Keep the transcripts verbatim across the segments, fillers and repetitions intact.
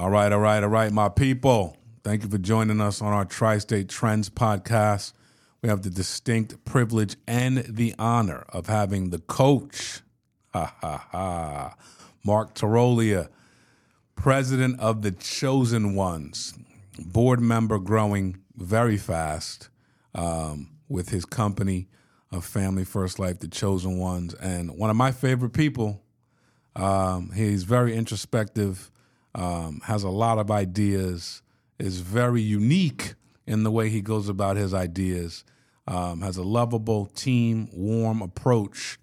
All right, all right, all right, my people. Thank you for joining us on our Tri-State Trends podcast. We have the distinct privilege and the honor of having the coach, ha, ha, ha, Mark Tirolia, president of The Chosen Ones, board member growing very fast um, with his company of Family First Life, The Chosen Ones, and one of my favorite people. Um, he's very introspective, um, has a lot of ideas, is very unique in the way he goes about his ideas, um, has a lovable, team, warm approach,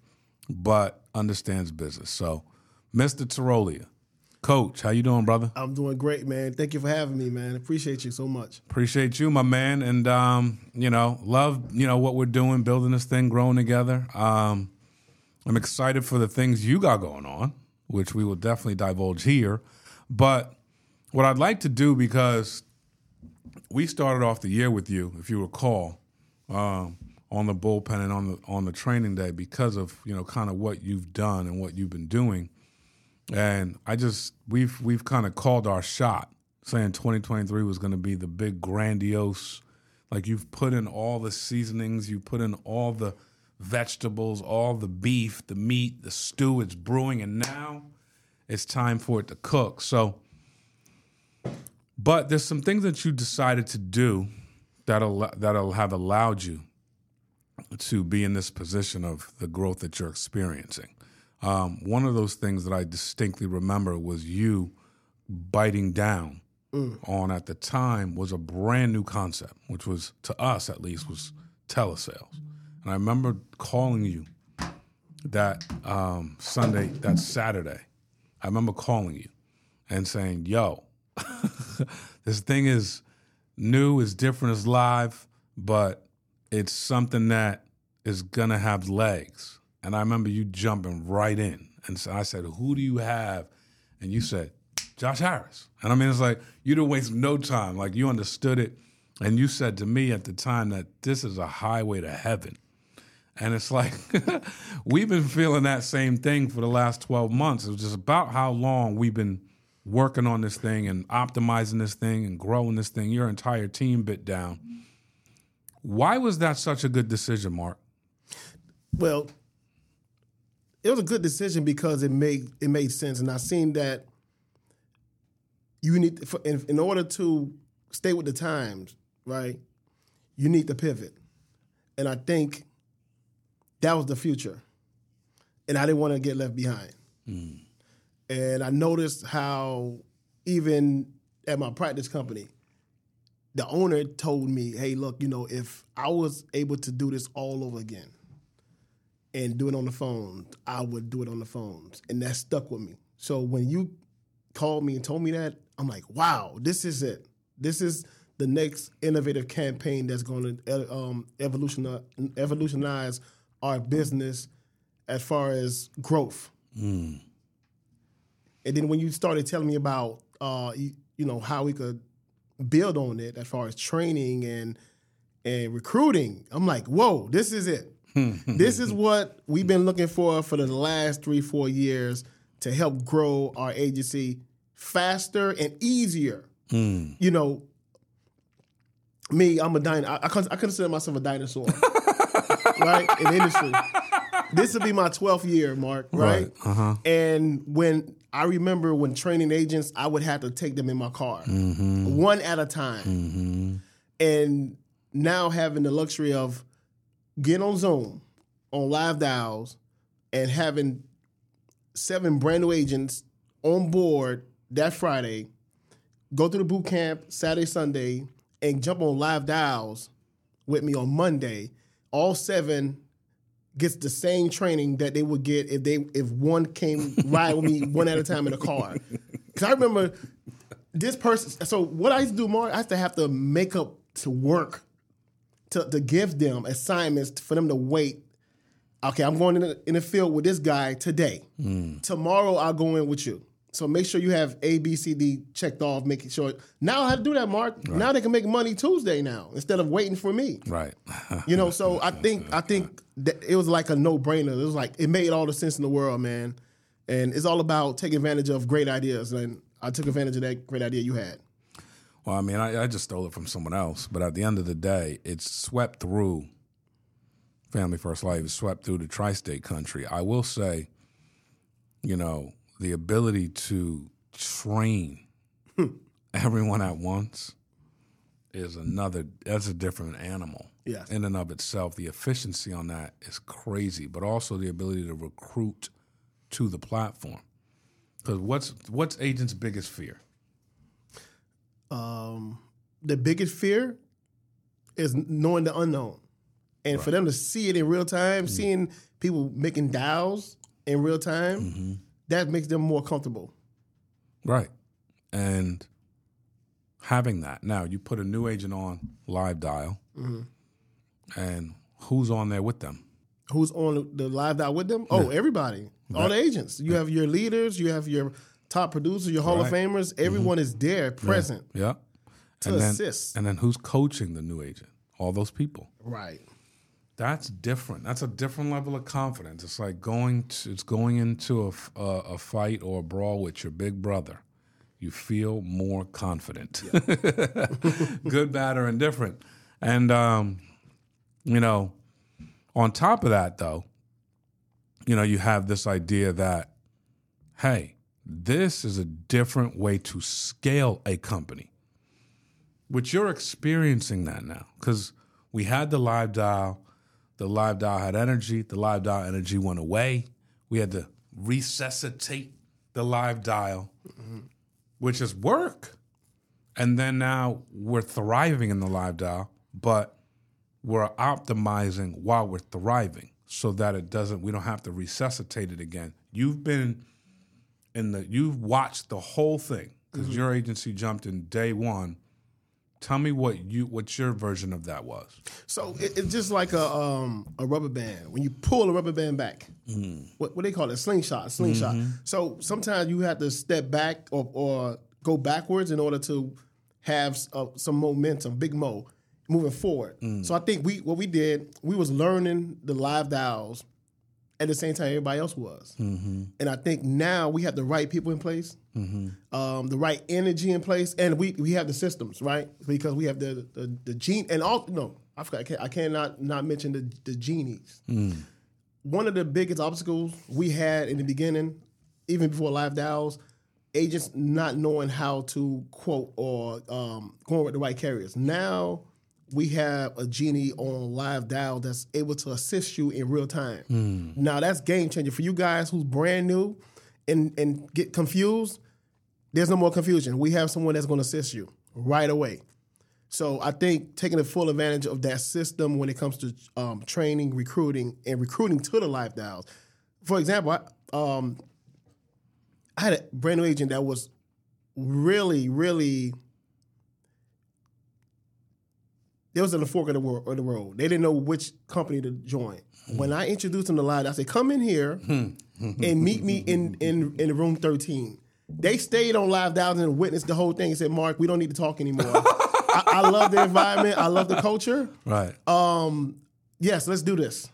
but understands business. So, Mister Tirolia, Coach, how you doing, brother? I'm doing great, man. Thank you for having me, man. Appreciate you so much. Appreciate you, my man. And, um, you know, love, you know, what we're doing, building this thing, growing together. Um, I'm excited for the things you got going on, which we will definitely divulge here. But what I'd like to do, because we started off the year with you, if you recall, um, on the bullpen and on the on the training day because of, you know, kind of what you've done and what you've been doing. And I just we've we've kind of called our shot, saying twenty twenty-three was going to be the big grandiose. Like, you've put in all the seasonings, you put in all the vegetables, all the beef, the meat, the stew. It's brewing, and now it's time for it to cook. So, but there's some things that you decided to do that'll that'll have allowed you to be in this position of the growth that you're experiencing. Um, one of those things that I distinctly remember was you biting down mm. on, at the time, was a brand new concept, which was, to us at least, was telesales. And I remember calling you that um, Sunday, that Saturday. I remember calling you and saying, yo, this thing is new, it's different, it's live, but it's something that is going to have legs. And I remember you jumping right in. And so I said, who do you have? And you said, Josh Harris. And I mean, it's like, you didn't waste no time. Like, you understood it. And you said to me at the time that this is a highway to heaven. And it's like, we've been feeling that same thing for the last twelve months. It was just about how long we've been working on this thing and optimizing this thing and growing this thing. Your entire team bit down. Why was that such a good decision, Mark? Well, it was a good decision because it made it made sense, and I seen that you need for, in, in order to stay with the times, right? You need to pivot, and I think that was the future, and I didn't want to get left behind. Mm. And I noticed how even at my practice company, the owner told me, "Hey, look, you know, if I was able to do this all over again." And do it on the phone, I would do it on the phones. And that stuck with me. So when you called me and told me that, I'm like, wow, this is it. This is the next innovative campaign that's going to um, evolutionize our business as far as growth. Mm. And then when you started telling me about, uh, you, you know, how we could build on it as far as training and and recruiting, I'm like, whoa, this is it. This is what we've been looking for for the last three, four years to help grow our agency faster and easier. Mm. You know, me, I'm a dinosaur. I, I consider myself a dinosaur, right, in the industry. This will be my twelfth year, Mark, right? right. Uh-huh. And when I remember when training agents, I would have to take them in my car, mm-hmm. one at a time. Mm-hmm. And now having the luxury of getting on Zoom, on live dials, and having seven brand new agents on board that Friday, go through the boot camp Saturday, Sunday, and jump on live dials with me on Monday. All seven gets the same training that they would get if they if one came ride with me one at a time in a car. Because I remember this person. So what I used to do, Mark, I used to have to make up to work. To, to give them assignments for them to wait. Okay, I'm going in the, in the field with this guy today. Mm. Tomorrow I'll go in with you. So make sure you have A, B, C, D checked off, making sure. Now I have to do that, Mark. Right. Now they can make money Tuesday now instead of waiting for me. Right. You know, so I think I think that it was like a no-brainer. It was like it made all the sense in the world, man. And it's all about taking advantage of great ideas. And I took advantage of that great idea you had. Well, I mean, I, I just stole it from someone else. But at the end of the day, it's swept through Family First Life. It's swept through the tri-state country. I will say, you know, the ability to train everyone at once is another, that's a different animal. Yes. In and of itself. The efficiency on that is crazy, but also the ability to recruit to the platform. Because what's what's agents' biggest fear? Um, the biggest fear is knowing the unknown. And right. for them to see it in real time, mm-hmm. seeing people making dials in real time, mm-hmm. that makes them more comfortable. Right. And having that. Now, you put a new agent on live dial, mm-hmm. and who's on there with them? Who's on the live dial with them? Oh, yeah. Everybody. Right. All the agents. You have your leaders, you have your top producers, your Hall right. of Famers. Everyone mm-hmm. is there, present. Yeah. yeah. To and assist. Then, and then who's coaching the new agent? All those people. Right. That's different. That's a different level of confidence. It's like going to, it's going into a, a, a fight or a brawl with your big brother. You feel more confident. Yeah. Good, bad, or indifferent. And, um, you know, on top of that, though, you know, you have this idea that, hey, this is a different way to scale a company, which you're experiencing that now. Because we had the live dial. The live dial had energy. The live dial energy went away. We had to resuscitate the live dial, mm-hmm. which is work. And then now we're thriving in the live dial, but we're optimizing while we're thriving so that it doesn't, we don't have to resuscitate it again. You've been in the, you've watched the whole thing because mm-hmm. your agency jumped in day one. Tell me what you what your version of that was. So it, it's just like a um, a rubber band. When you pull a rubber band back, mm-hmm. what what they call it, slingshot, slingshot. Mm-hmm. So sometimes you have to step back or, or go backwards in order to have uh, some momentum, big mo, moving forward. Mm-hmm. So I think we what we did, we was learning the live dials at the same time everybody else was. Mm-hmm. And I think now we have the right people in place. Mm-hmm. Um, the right energy in place, and we, we have the systems, right? Because we have the the, the gene, and all no, I forgot. I, can't, I cannot not mention the the genies. Mm. One of the biggest obstacles we had in the beginning, even before live dials, agents not knowing how to quote or um, going with the right carriers. Now we have a genie on live dial that's able to assist you in real time. Mm. Now that's game changer for you guys who's brand new and and get confused. There's no more confusion. We have someone that's going to assist you right away. So I think taking the full advantage of that system when it comes to um, training, recruiting, and recruiting to the live dials. For example, I, um, I had a brand new agent that was really, really, there was in the fork of the, world, of the road. They didn't know which company to join. Mm-hmm. When I introduced them to live, I said, come in here and meet me in, in, in room thirteen. They stayed on live dials and witnessed the whole thing and said, Mark, we don't need to talk anymore. I, I love the environment. I love the culture. Right. Um, yes, let's do this.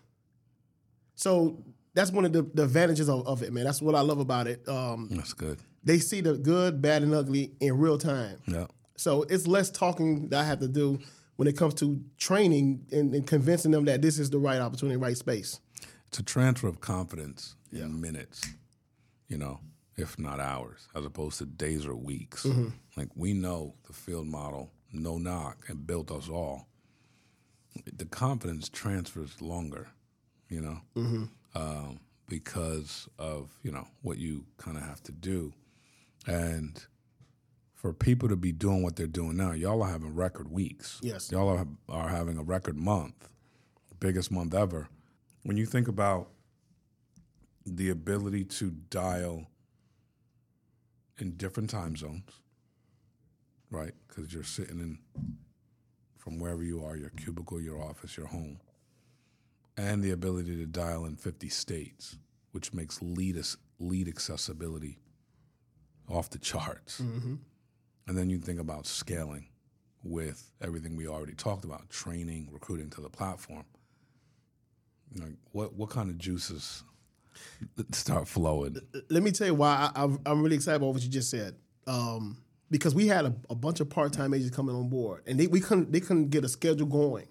So that's one of the, the advantages of, of it, man. That's what I love about it. Um, that's good. They see the good, bad, and ugly in real time. Yeah. So it's less talking that I have to do when it comes to training and, and convincing them that this is the right opportunity, right space. It's a transfer of confidence yeah. in minutes, you know. If not hours, as opposed to days or weeks. Mm-hmm. Like, we know the field model, no knock, and built us all. The confidence transfers longer, you know, mm-hmm. um, because of, you know, what you kind of have to do. And for people to be doing what they're doing now, y'all are having record weeks. Yes. Y'all are, are having a record month, biggest month ever. When you think about the ability to dial in different time zones, right? Because you're sitting in, from wherever you are, your cubicle, your office, your home, and the ability to dial in fifty states, which makes lead, lead accessibility off the charts. Mm-hmm. And then you think about scaling with everything we already talked about, training, recruiting to the platform. Like, what, what kind of juices start flowing? Let me tell you why I, I'm really excited about what you just said. um, because we had a, a bunch of part-time agents coming on board, and they we couldn't they couldn't get a schedule going.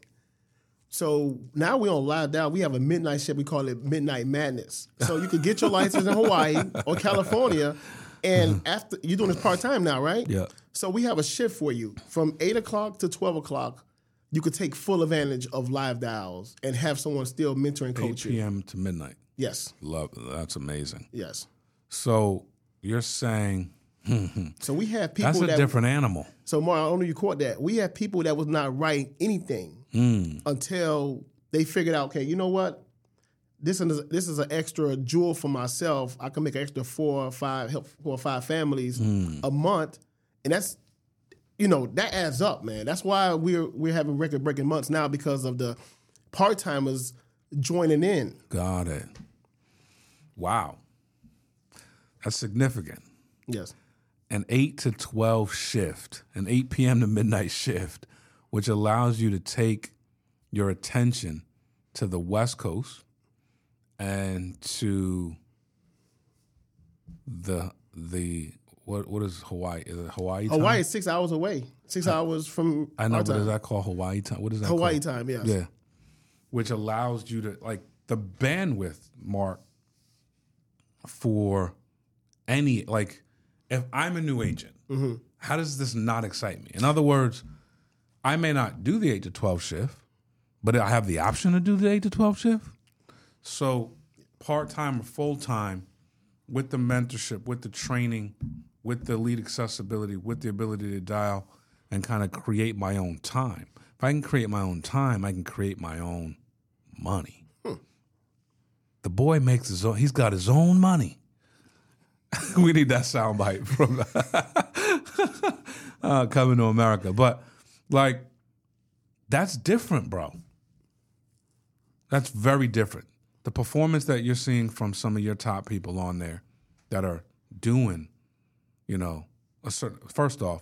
So now we're on live down. We have a midnight shift. We call it Midnight Madness. So you can get your license in Hawaii or California, and after you're doing this part-time now, right? Yeah. So we have a shift for you from eight o'clock to twelve o'clock. You could take full advantage of live dials and have someone still mentor and coach you. eight p.m. to midnight. Yes. Love. That's amazing. Yes. So you're saying. So we have people. That's a that, different animal. So, Mark, I don't know you caught that. We had people that was not writing anything mm. until they figured out, okay, you know what? This is this is an extra jewel for myself. I can make an extra four or five help four or five families mm. a month, and that's. You know, that adds up, man. That's why we're we're having record-breaking months now because of the part-timers joining in. Got it. Wow. That's significant. Yes. An eight to twelve shift, an eight p.m. to midnight shift, which allows you to take your attention to the West Coast and to the the... What what is Hawaii? Is it Hawaii time? Hawaii is six hours away. Six I, hours from I know, our but is that called Hawaii time? What is that Hawaii called? Hawaii time, yeah. Yeah. Which allows you to, like, the bandwidth, Mark, for any, like, if I'm a new agent, mm-hmm. how does this not excite me? In other words, I may not do the eight to twelve shift, but I have the option to do the eight to twelve shift. So part-time or full-time, with the mentorship, with the training, with the lead accessibility, with the ability to dial and kind of create my own time. If I can create my own time, I can create my own money. Hmm. The boy makes his own, he's got his own money. We need that soundbite from uh, Coming to America. But, like, that's different, bro. That's very different. The performance that you're seeing from some of your top people on there that are doing, you know, a certain, first off,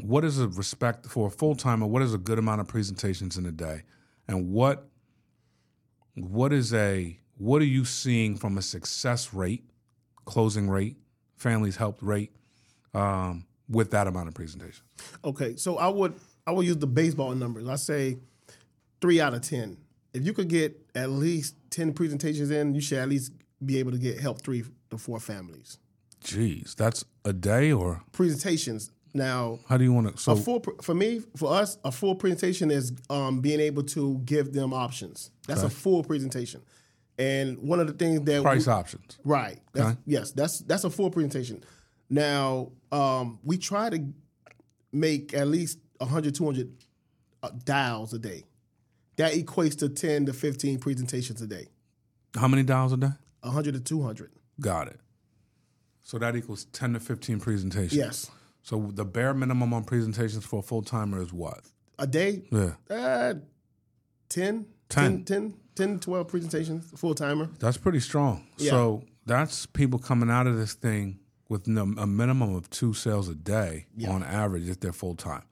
what is a respect for a full-timer? What is a good amount of presentations in a day? And what, what is a, what are you seeing from a success rate, closing rate, families helped rate, um, with that amount of presentations? Okay. So I would, I would use the baseball numbers. I say three out of ten. If you could get at least ten presentations in, you should at least be able to get help three to four families. Jeez, that's a day or? Presentations. Now, how do you want to? So a full, for me, for us, a full presentation is um, being able to give them options. That's okay. A full presentation. And one of the things that. Price we, options. Right. That's, okay. Yes, that's that's a full presentation. Now, um, we try to make at least one hundred, two hundred uh, dials a day. That equates to ten to fifteen presentations a day. How many dials a day? one hundred to two hundred. Got it. So that equals ten to fifteen presentations. Yes. So the bare minimum on presentations for a full-timer is what? A day? Yeah. Uh, ten, ten. ten, ten, ten to twelve presentations, full-timer. That's pretty strong. Yeah. So that's people coming out of this thing with a minimum of two sales a day yeah. on average if they're full-time.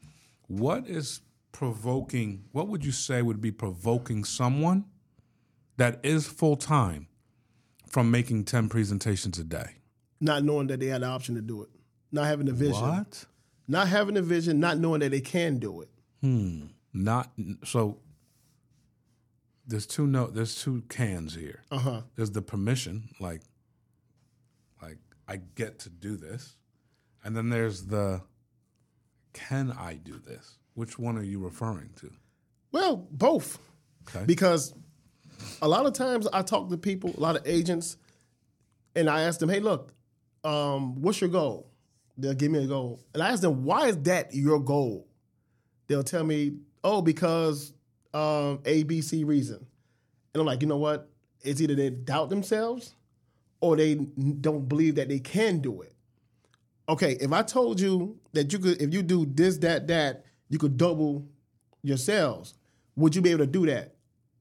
What is... provoking, what would you say would be provoking someone that is full-time from making ten presentations a day? Not knowing that they had the option to do it. Not having the vision. What? Not having the vision, not knowing that they can do it. Hmm. Not, so there's two no, there's two cans here. Uh-huh. There's the permission, like, like I get to do this. And then there's the, can I do this? Which one are you referring to? Well, both. Okay. Because a lot of times I talk to people, a lot of agents, and I ask them, hey, look, um, what's your goal? They'll give me a goal. And I ask them, why is that your goal? They'll tell me, oh, because um, A, B, C reason. And I'm like, you know what? It's either they doubt themselves or they don't believe that they can do it. Okay, if I told you that you could, if you do this, that, that, you could double your sales. Would you be able to do that?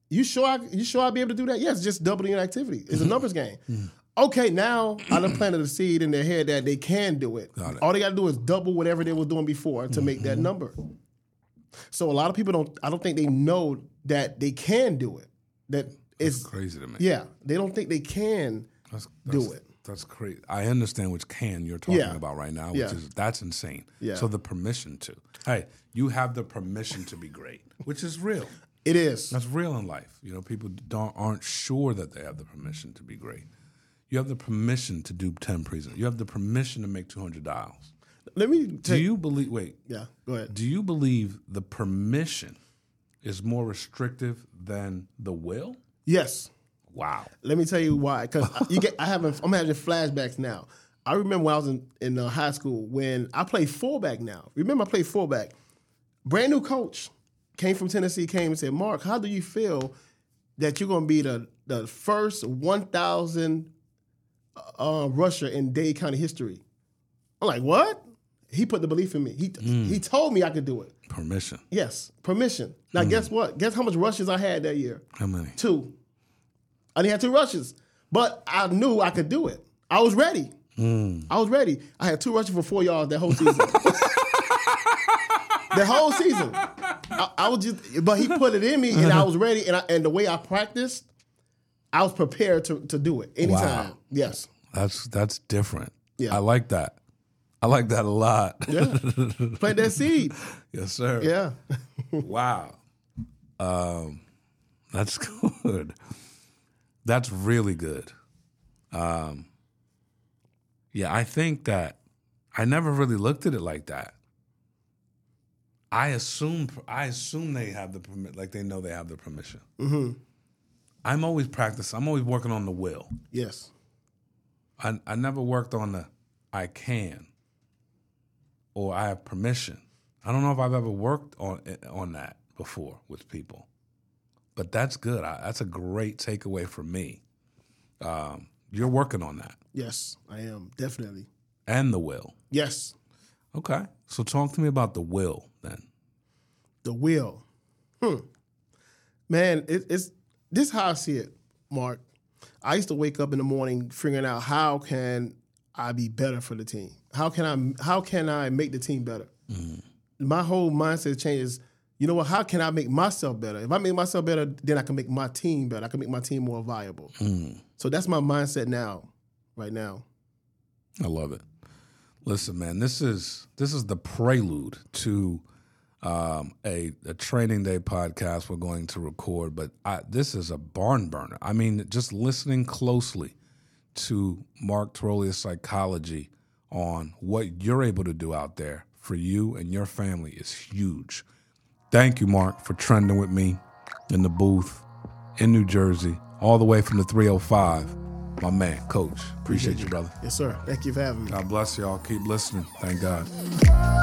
You sure I, you sure I'd be able to do that? Yes, just doubling your activity. It's mm-hmm. a numbers game. Mm-hmm. Okay, now I done planted a seed in their head that they can do it. Got it. All they got to do is double whatever they were doing before to mm-hmm. make that number. So a lot of people don't, I don't think they know that they can do it. That that's it's crazy to me. Yeah, they don't think they can that's, that's, do it. That's crazy. I understand which can you're talking yeah. about right now, which yeah. is, that's insane. Yeah. So the permission to, hey, you have the permission to be great, which is real. It is. That's real in life. You know, people don't aren't sure that they have the permission to be great. You have the permission to do ten presents. You have the permission to make two hundred dials. Let me take, Do you believe, wait. Yeah, go ahead. Do you believe the permission is more restrictive than the will? Yes. Wow. Let me tell you why. Because you get, I have a, I'm having flashbacks now. I remember when I was in, in uh, high school when I played fullback now. Remember I played fullback. Brand new coach came from Tennessee, came and said, Mark, how do you feel that you're going to be the, the first one thousand uh, rusher in Dade County history? I'm like, what? He put the belief in me. He mm. he told me I could do it. Permission. Yes, permission. Now, mm. guess what? Guess how much rushes I had that year? How many? Two. I didn't have two rushes, but I knew I could do it. I was ready. Mm. I was ready. I had two rushes for four yards that whole season. The whole season. I, I was just, but he put it in me, and I was ready. And I, and the way I practiced, I was prepared to, to do it anytime. Wow. Yes. That's that's different. Yeah. I like that. I like that a lot. Yeah. Play that seed. Yes, sir. Yeah. Wow. Um, that's good. That's really good. Um, yeah, I think that I never really looked at it like that. I assume I assume they have the permit, like they know they have the permission. Mm-hmm. I'm always practicing. I'm always working on the will. Yes. I I never worked on the I can or I have permission. I don't know if I've ever worked on on that before with people. But that's good. I, that's a great takeaway for me. Um, you're working on that. Yes, I am, definitely. And the will. Yes. Okay. So talk to me about the will then. The will. Hmm. Man, it, it's this is how I see it, Mark. I used to wake up in the morning figuring out how can I be better for the team? How can I how can I make the team better? Mm. My whole mindset changes. You know what? How can I make myself better? If I make myself better, then I can make my team better. I can make my team more viable. Mm. So that's my mindset now, right now. I love it. Listen, man, this is this is the prelude to um, a, a training day podcast we're going to record. But I, this is a barn burner. I mean, just listening closely to Mark Tirolia's psychology on what you're able to do out there for you and your family is huge. Thank you, Mark, for trending with me in the booth in New Jersey, all the way from the three oh five. My man, Coach, appreciate, appreciate you, brother. Yes, sir. Thank you for having me. God bless y'all. Keep listening. Thank God.